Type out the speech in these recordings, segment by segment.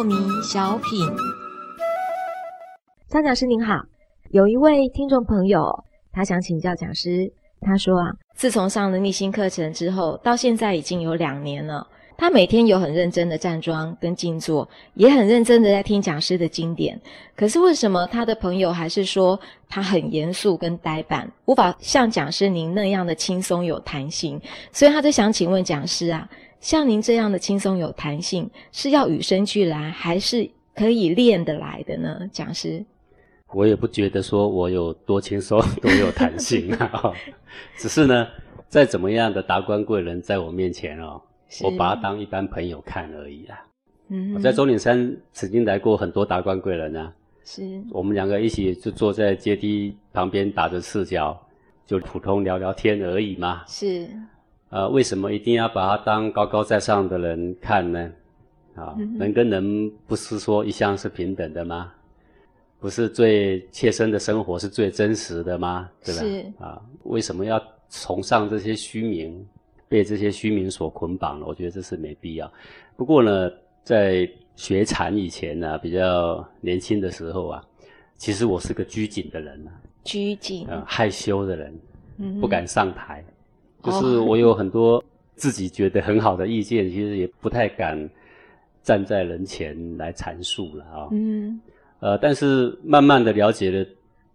破迷小品。张讲师您好，有一位听众朋友，他想请教讲师，他说啊，自从上了逆心课程之后，到现在已经有2年了。他每天有很认真的站桩跟静坐，也很认真的在听讲师的经典。可是为什么他的朋友还是说他很严肃跟呆板，无法像讲师您那样的轻松有弹性？所以他就想请问讲师啊，像您这样的轻松有弹性，是要与生俱来，还是可以练得来的呢？讲师，我也不觉得说我有多轻松多有弹性啊，只是呢，再怎么样的达官贵人在我面前哦。我把他当一般朋友看而已啊。嗯，我在钟岭山曾经来过很多达官贵人啊。是，我们2个一起就坐在阶梯旁边打着赤脚，就普通聊聊天而已嘛。是，为什么一定要把他当高高在上的人看呢？啊，人跟人不是说一向是平等的吗？不是最切身的生活是最真实的吗？对吧？是啊，为什么要崇尚这些虚名？被这些虚名所捆绑了，我觉得这是没必要。不过呢，在学禅以前呢，比较年轻的时候啊，其实我是个拘谨的人啊，拘谨，害羞的人，不敢上台。就是我有很多自己觉得很好的意见，其实也不太敢站在人前来阐述了啊。但是慢慢的了解了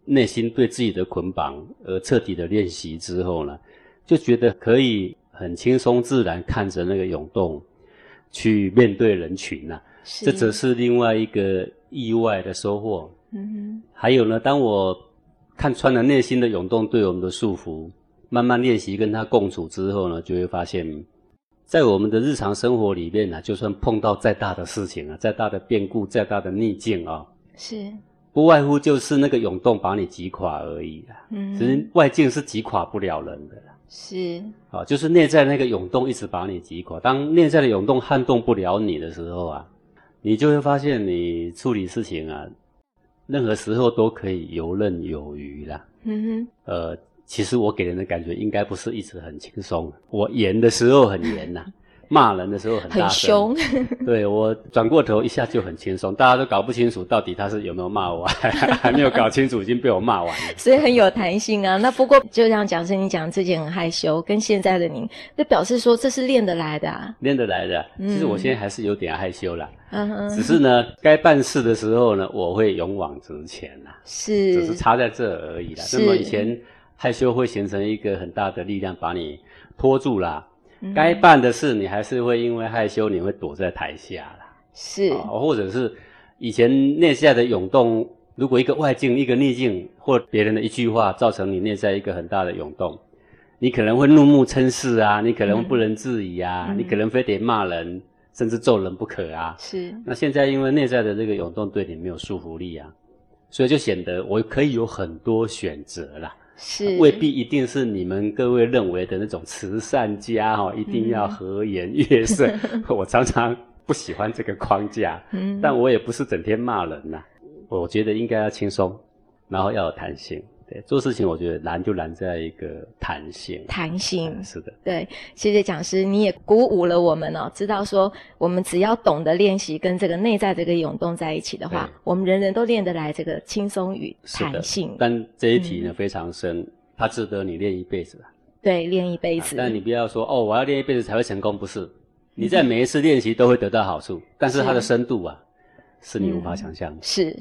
内心对自己的捆绑，而彻底的练习之后呢，就觉得可以。很轻松自然看着那个涌动去面对人群啊，这则是另外一个意外的收获。还有呢，当我看穿了内心的涌动对我们的束缚，慢慢练习跟它共处之后呢，就会发现在我们的日常生活里面啊，就算碰到再大的事情啊，再大的变故，再大的逆境啊，是不外乎就是那个涌动把你击垮而已啊。其实外境是击垮不了人的啦。是啊，就是内在那个涌动一直把你击垮。当内在的涌动撼动不了你的时候啊，你就会发现你处理事情啊，任何时候都可以游刃有余啦。其实我给人的感觉应该不是一直很轻松。我严的时候很严啦，骂人的时候很大声，很凶。对，我转过头一下就很轻松，大家都搞不清楚到底他是有没有骂我，还没有搞清楚已经被我骂完了。所以很有弹性啊。那不过就像讲师你讲之前很害羞，跟现在的您，就表示说这是练得来的啊。练得来的啊，其实我现在还是有点害羞啦。只是呢，该办事的时候呢，我会勇往直前啦。是，只是差在这而已啦。那么以前害羞会形成一个很大的力量把你拖住啦。该办的事你还是会因为害羞你会躲在台下啦。是、或者是以前内在的涌动，如果一个外境一个逆境或别人的一句话造成你内在一个很大的涌动，你可能会怒目嗔视啊，你可能不能自已啊，你可能非得骂人甚至揍人不可啊。是，那现在因为内在的这个涌动对你没有束缚力啊，所以就显得我可以有很多选择啦。是，未必一定是你们各位认为的那种慈善家一定要和颜悦色。我常常不喜欢这个框架，但我也不是整天骂人啦。我觉得应该要轻松，然后要有弹性。对，做事情我觉得难就难在一个弹性。弹性、是的。对，谢谢讲师，你也鼓舞了我们哦，知道说我们只要懂得练习跟这个内在这个涌动在一起的话，我们人人都练得来这个轻松与弹性。但这一题呢非常深，它值得你练一辈子。对，练一辈子。但你不要说哦，我要练一辈子才会成功，不是。你在每一次练习都会得到好处，但是它的深度啊，是你无法想象的。是。